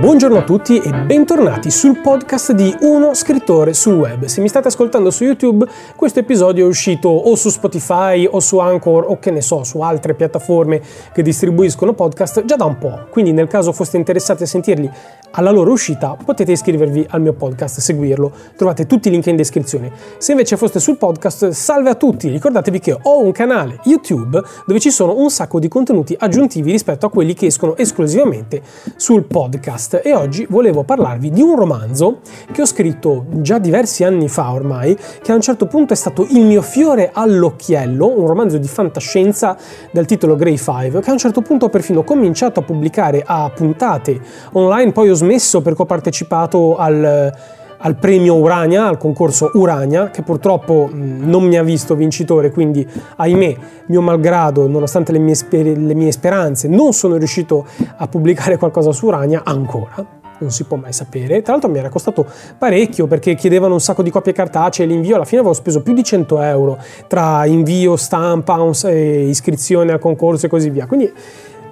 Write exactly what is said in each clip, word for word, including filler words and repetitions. Buongiorno a tutti e bentornati sul podcast di Uno Scrittore sul Web. Se mi state ascoltando su YouTube, questo episodio è uscito o su Spotify o su Anchor o che ne so, su altre piattaforme che distribuiscono podcast già da un po'. Quindi nel caso foste interessati a sentirli alla loro uscita, potete iscrivervi al mio podcast e seguirlo. Trovate tutti i link in descrizione. Se invece foste sul podcast, salve a tutti! Ricordatevi che ho un canale YouTube dove ci sono un sacco di contenuti aggiuntivi rispetto a quelli che escono esclusivamente sul podcast. E oggi volevo parlarvi di un romanzo che ho scritto già diversi anni fa ormai, che a un certo punto è stato il mio fiore all'occhiello, un romanzo di fantascienza dal titolo Grey Five, che a un certo punto ho perfino cominciato a pubblicare a puntate online, poi ho smesso perché ho partecipato al, al premio Urania, al concorso Urania, che purtroppo non mi ha visto vincitore, quindi ahimè, mio malgrado, nonostante le mie, sper- le mie speranze, non sono riuscito a pubblicare qualcosa su Urania ancora. Non si può mai sapere. Tra l'altro mi era costato parecchio perché chiedevano un sacco di copie cartacee e l'invio, alla fine avevo speso più di cento euro tra invio, stampa, iscrizione al concorso e così via. Quindi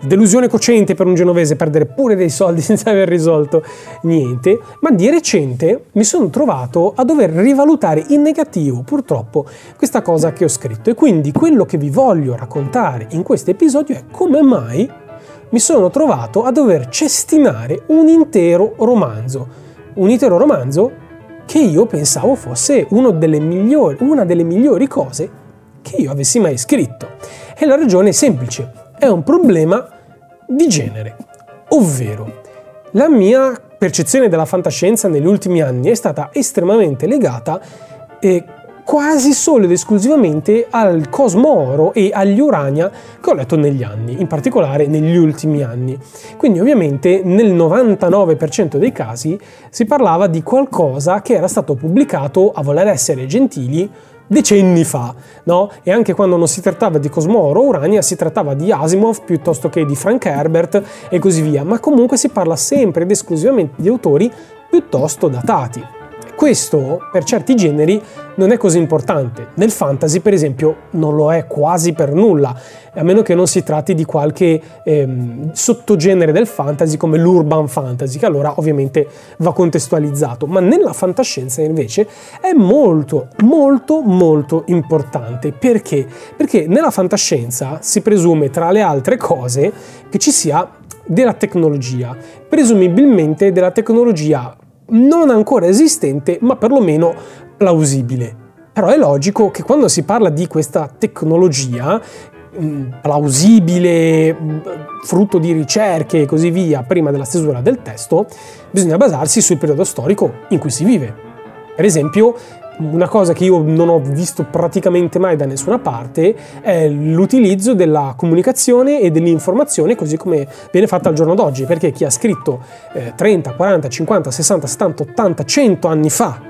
delusione cocente per un genovese perdere pure dei soldi senza aver risolto niente, ma di recente mi sono trovato a dover rivalutare in negativo, purtroppo, questa cosa che ho scritto. E quindi quello che vi voglio raccontare in questo episodio è come mai mi sono trovato a dover cestinare un intero romanzo, un intero romanzo che io pensavo fosse uno delle migliori, una delle migliori cose che io avessi mai scritto. E la ragione è semplice, è un problema di genere, ovvero la mia percezione della fantascienza negli ultimi anni è stata estremamente legata e quasi solo ed esclusivamente al Cosmo Oro e agli Urania che ho letto negli anni, in particolare negli ultimi anni. Quindi ovviamente nel novantanove per cento dei casi si parlava di qualcosa che era stato pubblicato, a voler essere gentili, decenni fa, no? E anche quando non si trattava di Cosmo Oro o Urania, si trattava di Asimov piuttosto che di Frank Herbert e così via, ma comunque si parla sempre ed esclusivamente di autori piuttosto datati. Questo, per certi generi, non è così importante. Nel fantasy, per esempio, non lo è quasi per nulla, a meno che non si tratti di qualche ehm, sottogenere del fantasy come l'urban fantasy, che allora ovviamente va contestualizzato. Ma nella fantascienza, invece, è molto, molto, molto importante. Perché? Perché nella fantascienza si presume, tra le altre cose, che ci sia della tecnologia, presumibilmente della tecnologia non ancora esistente, ma perlomeno plausibile. Però è logico che quando si parla di questa tecnologia plausibile, frutto di ricerche e così via, prima della stesura del testo, bisogna basarsi sul periodo storico in cui si vive. Per esempio, una cosa che io non ho visto praticamente mai da nessuna parte è l'utilizzo della comunicazione e dell'informazione così come viene fatta al giorno d'oggi, perché chi ha scritto eh, trenta, quaranta, cinquanta, sessanta, settanta, ottanta, cento anni fa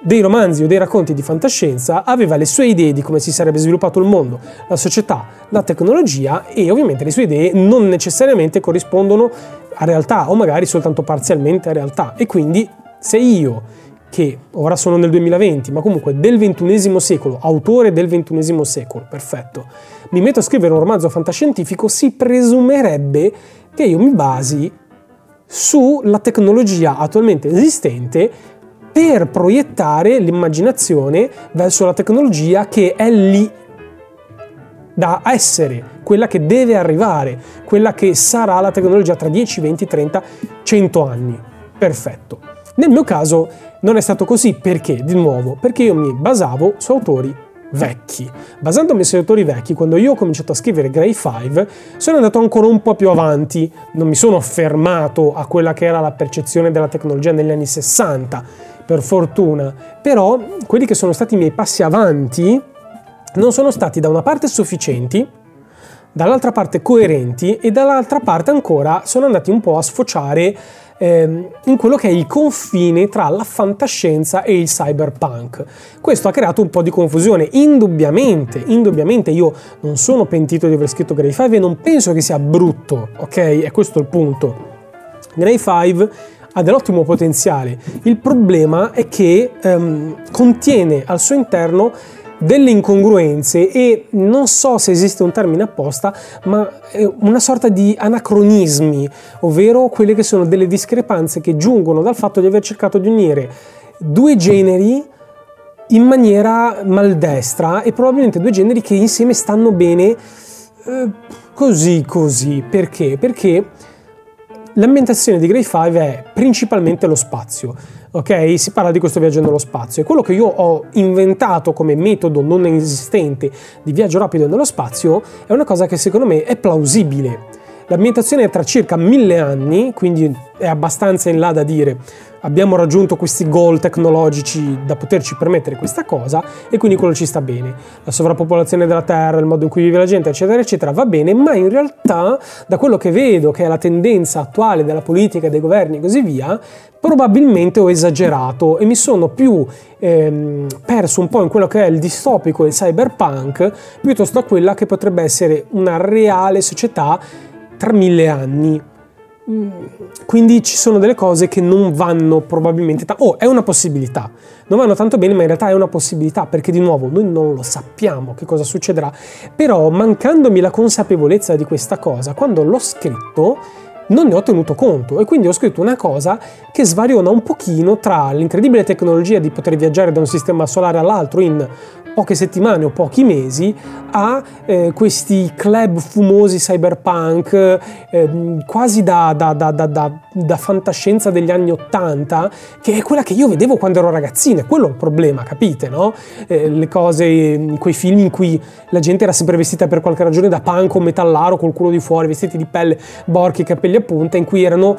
dei romanzi o dei racconti di fantascienza aveva le sue idee di come si sarebbe sviluppato il mondo, la società, la tecnologia, e ovviamente le sue idee non necessariamente corrispondono a realtà o magari soltanto parzialmente a realtà. E quindi se io, che ora sono nel duemilaventi, ma comunque del ventunesimo secolo, autore del ventunesimo secolo, perfetto, mi metto a scrivere un romanzo fantascientifico, si presumerebbe che io mi basi sulla tecnologia attualmente esistente per proiettare l'immaginazione verso la tecnologia che è lì da essere, quella che deve arrivare, quella che sarà la tecnologia tra dieci, venti, trenta, cento anni. Perfetto. Nel mio caso non è stato così, perché, di nuovo, perché io mi basavo su autori vecchi. Basandomi su autori vecchi, quando io ho cominciato a scrivere Grey Five, sono andato ancora un po' più avanti, non mi sono fermato a quella che era la percezione della tecnologia negli anni sessanta, per fortuna, però quelli che sono stati i miei passi avanti non sono stati da una parte sufficienti, dall'altra parte coerenti e dall'altra parte ancora sono andati un po' a sfociare in quello che è il confine tra la fantascienza e il cyberpunk. Questo ha creato un po' di confusione, indubbiamente, indubbiamente io non sono pentito di aver scritto Grey Five e non penso che sia brutto, ok? E questo è il punto. Grey Five ha dell'ottimo potenziale, il problema è che ehm, contiene al suo interno delle incongruenze e non so se esiste un termine apposta, ma una sorta di anacronismi, ovvero quelle che sono delle discrepanze che giungono dal fatto di aver cercato di unire due generi in maniera maldestra e probabilmente due generi che insieme stanno bene eh, così così. Perché? Perché l'ambientazione di Grey Five è principalmente lo spazio, ok? Si parla di questo viaggio nello spazio e quello che io ho inventato come metodo non esistente di viaggio rapido nello spazio è una cosa che secondo me è plausibile. L'ambientazione è tra circa mille anni, quindi è abbastanza in là da dire abbiamo raggiunto questi goal tecnologici da poterci permettere questa cosa e quindi quello ci sta bene. La sovrappopolazione della Terra, il modo in cui vive la gente, eccetera, eccetera, va bene, ma in realtà da quello che vedo, che è la tendenza attuale della politica, dei governi e così via, probabilmente ho esagerato e mi sono più ehm, perso un po' in quello che è il distopico e il cyberpunk piuttosto a quella che potrebbe essere una reale società tra mille anni. Quindi ci sono delle cose che non vanno probabilmente ta- oh, è una possibilità, non vanno tanto bene, ma in realtà è una possibilità, perché di nuovo noi non lo sappiamo che cosa succederà. Però mancandomi la consapevolezza di questa cosa, quando l'ho scritto non ne ho tenuto conto e quindi ho scritto una cosa che svariona un pochino tra l'incredibile tecnologia di poter viaggiare da un sistema solare all'altro in poche settimane o pochi mesi a eh, questi club fumosi cyberpunk eh, quasi da, da, da, da, da, da fantascienza degli anni ottanta, che è quella che io vedevo quando ero ragazzina. Quello è il problema, capite, no? Eh, le cose, quei film in cui la gente era sempre vestita per qualche ragione da punk o metallaro col culo di fuori, vestiti di pelle, borchi, capelli a punta, in cui erano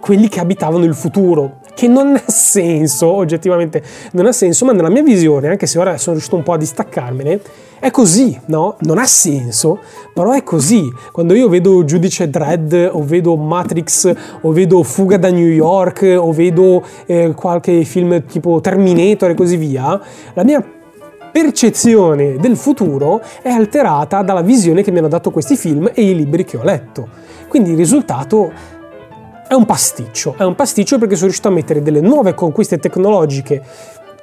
quelli che abitavano il futuro, che non ha senso, oggettivamente non ha senso, ma nella mia visione, anche se ora sono riuscito un po' a distaccarmene, è così, no? Non ha senso, però è così. Quando io vedo Giudice Dredd, o vedo Matrix, o vedo Fuga da New York, o vedo eh, qualche film tipo Terminator e così via, la mia percezione del futuro è alterata dalla visione che mi hanno dato questi film e i libri che ho letto. Quindi il risultato È un pasticcio, è un pasticcio perché sono riuscito a mettere delle nuove conquiste tecnologiche,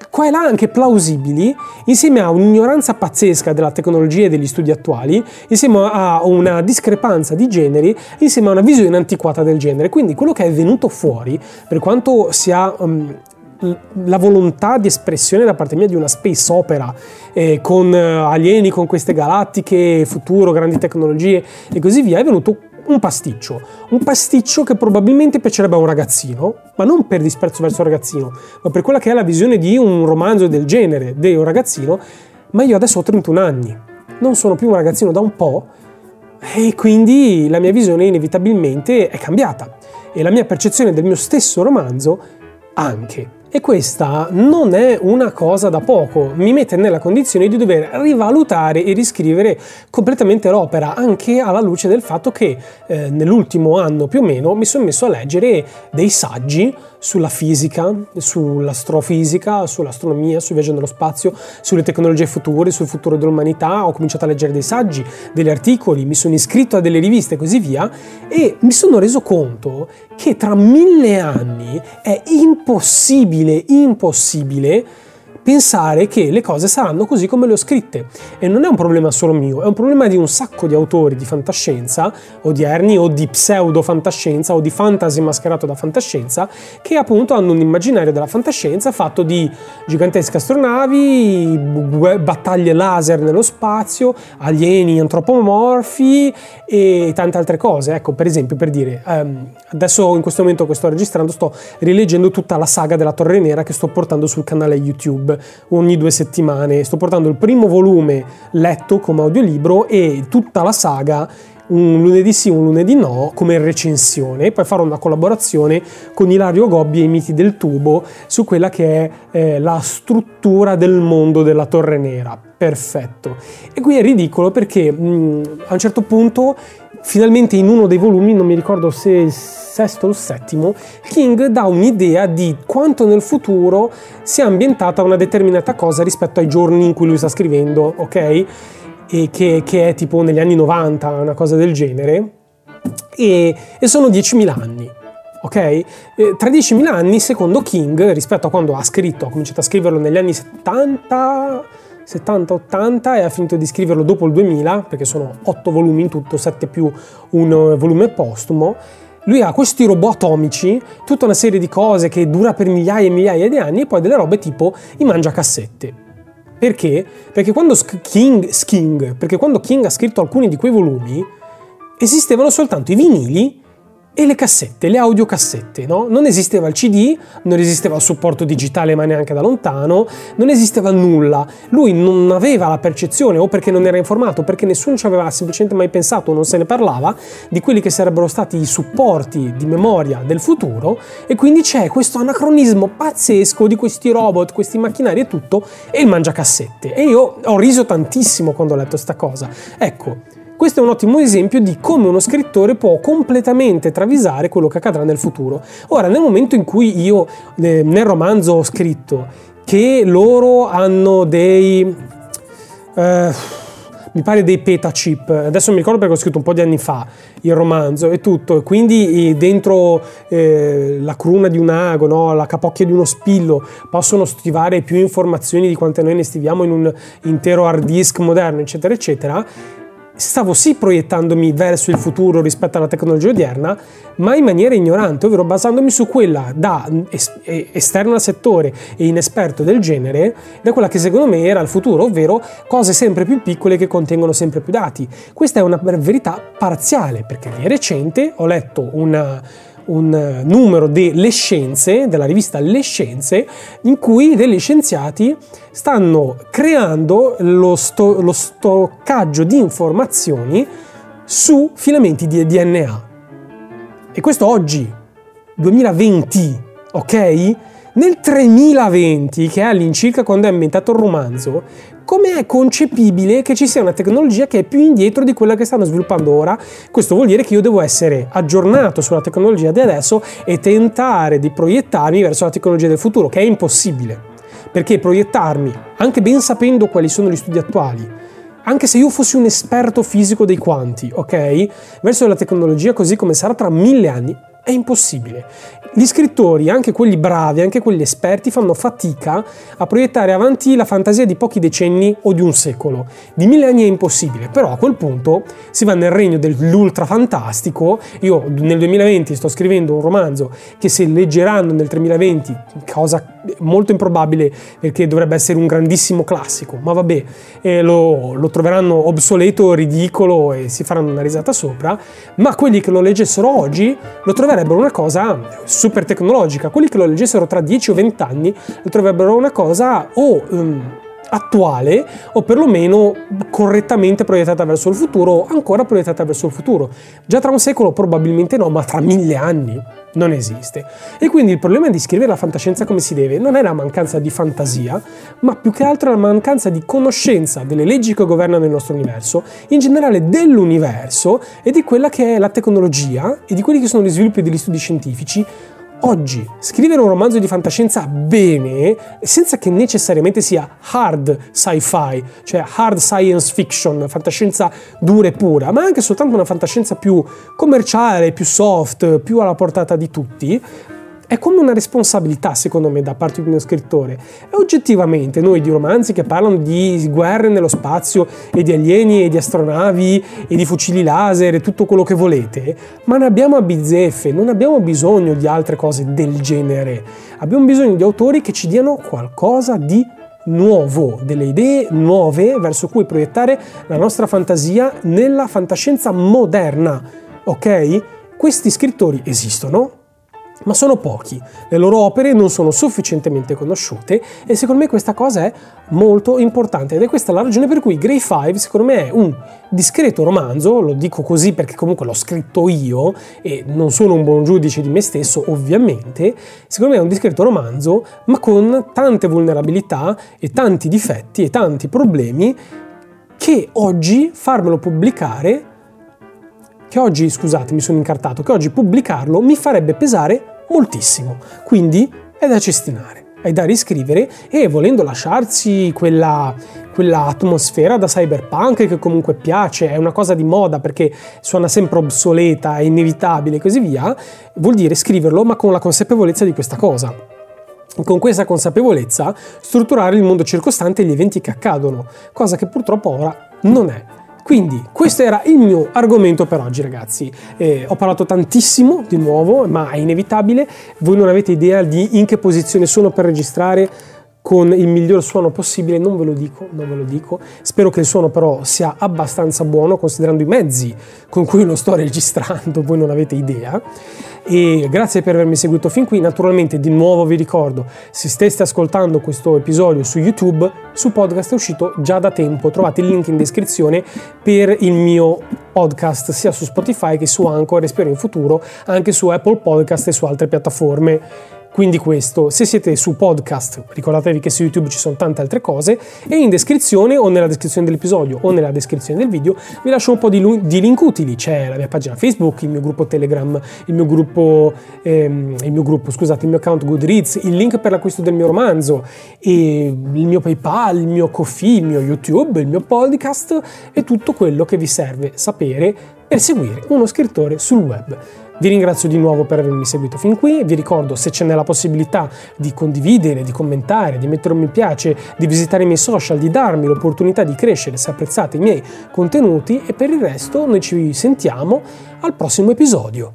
qua e là anche plausibili, insieme a un'ignoranza pazzesca della tecnologia e degli studi attuali, insieme a una discrepanza di generi, insieme a una visione antiquata del genere. Quindi quello che è venuto fuori, per quanto sia um, la volontà di espressione da parte mia di una space opera eh, con alieni, con queste galattiche, futuro, grandi tecnologie e così via, è venuto un pasticcio, un pasticcio che probabilmente piacerebbe a un ragazzino, ma non per disprezzo verso il ragazzino, ma per quella che è la visione di un romanzo del genere di un ragazzino. Ma io adesso ho trentuno anni, non sono più un ragazzino da un po' e quindi la mia visione inevitabilmente è cambiata e la mia percezione del mio stesso romanzo anche. E questa non è una cosa da poco, mi mette nella condizione di dover rivalutare e riscrivere completamente l'opera, anche alla luce del fatto che eh, nell'ultimo anno più o meno mi sono messo a leggere dei saggi sulla fisica, sull'astrofisica, sull'astronomia, sul viaggio nello spazio, sulle tecnologie future, sul futuro dell'umanità. Ho cominciato a leggere dei saggi, degli articoli, mi sono iscritto a delle riviste e così via e mi sono reso conto che tra mille anni è impossibile impossibile pensare che le cose saranno così come le ho scritte. E non è un problema solo mio, è un problema di un sacco di autori di fantascienza odierni o di pseudo fantascienza o di fantasy mascherato da fantascienza, che appunto hanno un immaginario della fantascienza fatto di gigantesche astronavi, battaglie laser nello spazio, alieni antropomorfi e tante altre cose. Ecco, per esempio, per dire, ehm, adesso in questo momento che sto registrando sto rileggendo tutta la saga della Torre Nera che sto portando sul canale YouTube ogni due settimane. Sto portando il primo volume letto come audiolibro e tutta la saga un lunedì sì, un lunedì no, come recensione. Poi farò una collaborazione con Ilario Gobbi e i miti del tubo su quella che è eh, la struttura del mondo della Torre Nera. Perfetto. E qui è ridicolo perché mh, a un certo punto, finalmente in uno dei volumi, non mi ricordo se il sesto o il settimo, King dà un'idea di quanto nel futuro sia ambientata una determinata cosa rispetto ai giorni in cui lui sta scrivendo, ok? E che, che è tipo negli anni novanta, una cosa del genere, e, e sono diecimila anni. Ok? Eh, tra diecimila anni, secondo King, rispetto a quando ha scritto, ha cominciato a scriverlo negli anni settanta... settanta ottanta e ha finito di scriverlo dopo il duemila, perché sono otto volumi in tutto, sette più un volume postumo. Lui ha questi robot atomici, tutta una serie di cose che dura per migliaia e migliaia di anni, e poi delle robe tipo i mangiacassette. Perché? Perché quando King, King, perché quando King ha scritto alcuni di quei volumi, esistevano soltanto i vinili e le cassette, le audiocassette, no? Non esisteva il C D, non esisteva il supporto digitale, ma neanche da lontano, non esisteva nulla. Lui non aveva la percezione, o perché non era informato, perché nessuno ci aveva semplicemente mai pensato, non se ne parlava, di quelli che sarebbero stati i supporti di memoria del futuro, e quindi c'è questo anacronismo pazzesco di questi robot, questi macchinari e tutto, e il mangiacassette. E io ho riso tantissimo quando ho letto sta cosa. Ecco, questo è un ottimo esempio di come uno scrittore può completamente travisare quello che accadrà nel futuro. Ora, nel momento in cui io eh, nel romanzo ho scritto che loro hanno dei... Eh, mi pare dei petachip, adesso mi ricordo perché ho scritto un po' di anni fa il romanzo e tutto, e quindi dentro eh, la cruna di un ago, no? La capocchia di uno spillo, possono stivare più informazioni di quante noi ne stiviamo in un intero hard disk moderno, eccetera, eccetera. Stavo sì proiettandomi verso il futuro rispetto alla tecnologia odierna, ma in maniera ignorante, ovvero basandomi su quella da es- esterno al settore e inesperto del genere, da quella che secondo me era il futuro, ovvero cose sempre più piccole che contengono sempre più dati. Questa è una verità parziale, perché di recente ho letto una... un numero di Le Scienze, della rivista Le Scienze, in cui degli scienziati stanno creando lo, sto, lo stoccaggio di informazioni su filamenti di D N A. E questo oggi, duemilaventi, ok? Nel tremilaventi, che è all'incirca quando è ambientato il romanzo, come è concepibile che ci sia una tecnologia che è più indietro di quella che stanno sviluppando ora? Questo vuol dire che io devo essere aggiornato sulla tecnologia di adesso e tentare di proiettarmi verso la tecnologia del futuro, che è impossibile, perché proiettarmi, anche ben sapendo quali sono gli studi attuali, anche se io fossi un esperto fisico dei quanti, ok? Verso la tecnologia così come sarà tra mille anni, è impossibile. Gli scrittori, anche quelli bravi, anche quelli esperti, fanno fatica a proiettare avanti la fantasia di pochi decenni o di un secolo. Di mille anni è impossibile, però a quel punto si va nel regno dell'ultrafantastico. Io nel duemilaventi sto scrivendo un romanzo che, se leggeranno nel tremilaventi, cosa molto improbabile perché dovrebbe essere un grandissimo classico, ma vabbè, eh, lo, lo troveranno obsoleto, ridicolo e si faranno una risata sopra, ma quelli che lo leggessero oggi lo troveranno una cosa super tecnologica, quelli che lo leggessero tra dieci o venti anni lo troverebbero una cosa o um, attuale o perlomeno correttamente proiettata verso il futuro, o ancora proiettata verso il futuro. Già tra un secolo probabilmente no, ma tra mille anni non esiste. E quindi il problema di scrivere la fantascienza come si deve non è la mancanza di fantasia, ma più che altro la mancanza di conoscenza delle leggi che governano il nostro universo, in generale dell'universo, e di quella che è la tecnologia e di quelli che sono gli sviluppi degli studi scientifici oggi. Scrivere un romanzo di fantascienza bene, senza che necessariamente sia hard sci-fi, cioè hard science fiction, fantascienza dura e pura, ma anche soltanto una fantascienza più commerciale, più soft, più alla portata di tutti, è come una responsabilità, secondo me, da parte di uno scrittore. E oggettivamente noi di romanzi che parlano di guerre nello spazio e di alieni e di astronavi e di fucili laser e tutto quello che volete, ma ne abbiamo a bizzeffe, non abbiamo bisogno di altre cose del genere. Abbiamo bisogno di autori che ci diano qualcosa di nuovo, delle idee nuove verso cui proiettare la nostra fantasia nella fantascienza moderna, ok? Questi scrittori esistono, ma sono pochi, le loro opere non sono sufficientemente conosciute, e secondo me questa cosa è molto importante, ed è questa la ragione per cui Grey Five secondo me è un discreto romanzo. Lo dico così perché comunque l'ho scritto io e non sono un buon giudice di me stesso, ovviamente. Secondo me è un discreto romanzo, ma con tante vulnerabilità e tanti difetti e tanti problemi che oggi farmelo pubblicare che oggi, scusate, mi sono incartato, che oggi pubblicarlo mi farebbe pesare moltissimo. Quindi è da cestinare, è da riscrivere, e volendo lasciarsi quella, quella atmosfera da cyberpunk che comunque piace, è una cosa di moda perché suona sempre obsoleta, è inevitabile e così via, vuol dire scriverlo ma con la consapevolezza di questa cosa. Con questa consapevolezza strutturare il mondo circostante e gli eventi che accadono, cosa che purtroppo ora non è. Quindi questo era il mio argomento per oggi, ragazzi. Eh, ho parlato tantissimo di nuovo, ma è inevitabile. Voi non avete idea di in che posizione sono per registrare con il miglior suono possibile, non ve lo dico, non ve lo dico. Spero che il suono però sia abbastanza buono considerando i mezzi con cui lo sto registrando, voi non avete idea. E grazie per avermi seguito fin qui. Naturalmente di nuovo vi ricordo, se steste ascoltando questo episodio su YouTube, su podcast è uscito già da tempo, trovate il link in descrizione per il mio podcast sia su Spotify che su Anchor e spero in futuro anche su Apple Podcast e su altre piattaforme. Quindi questo, se siete su podcast, ricordatevi che su YouTube ci sono tante altre cose e in descrizione o nella descrizione dell'episodio o nella descrizione del video vi lascio un po' di, di link utili, c'è la mia pagina Facebook, il mio gruppo Telegram, il mio gruppo, ehm, il mio gruppo scusate, il mio account Goodreads, il link per l'acquisto del mio romanzo, e il mio PayPal, il mio Ko-fi, il mio YouTube, il mio podcast e tutto quello che vi serve sapere per seguire uno scrittore sul web. Vi ringrazio di nuovo per avermi seguito fin qui, vi ricordo se ce n'è la possibilità di condividere, di commentare, di mettere un mi piace, di visitare i miei social, di darmi l'opportunità di crescere se apprezzate i miei contenuti e per il resto noi ci sentiamo al prossimo episodio.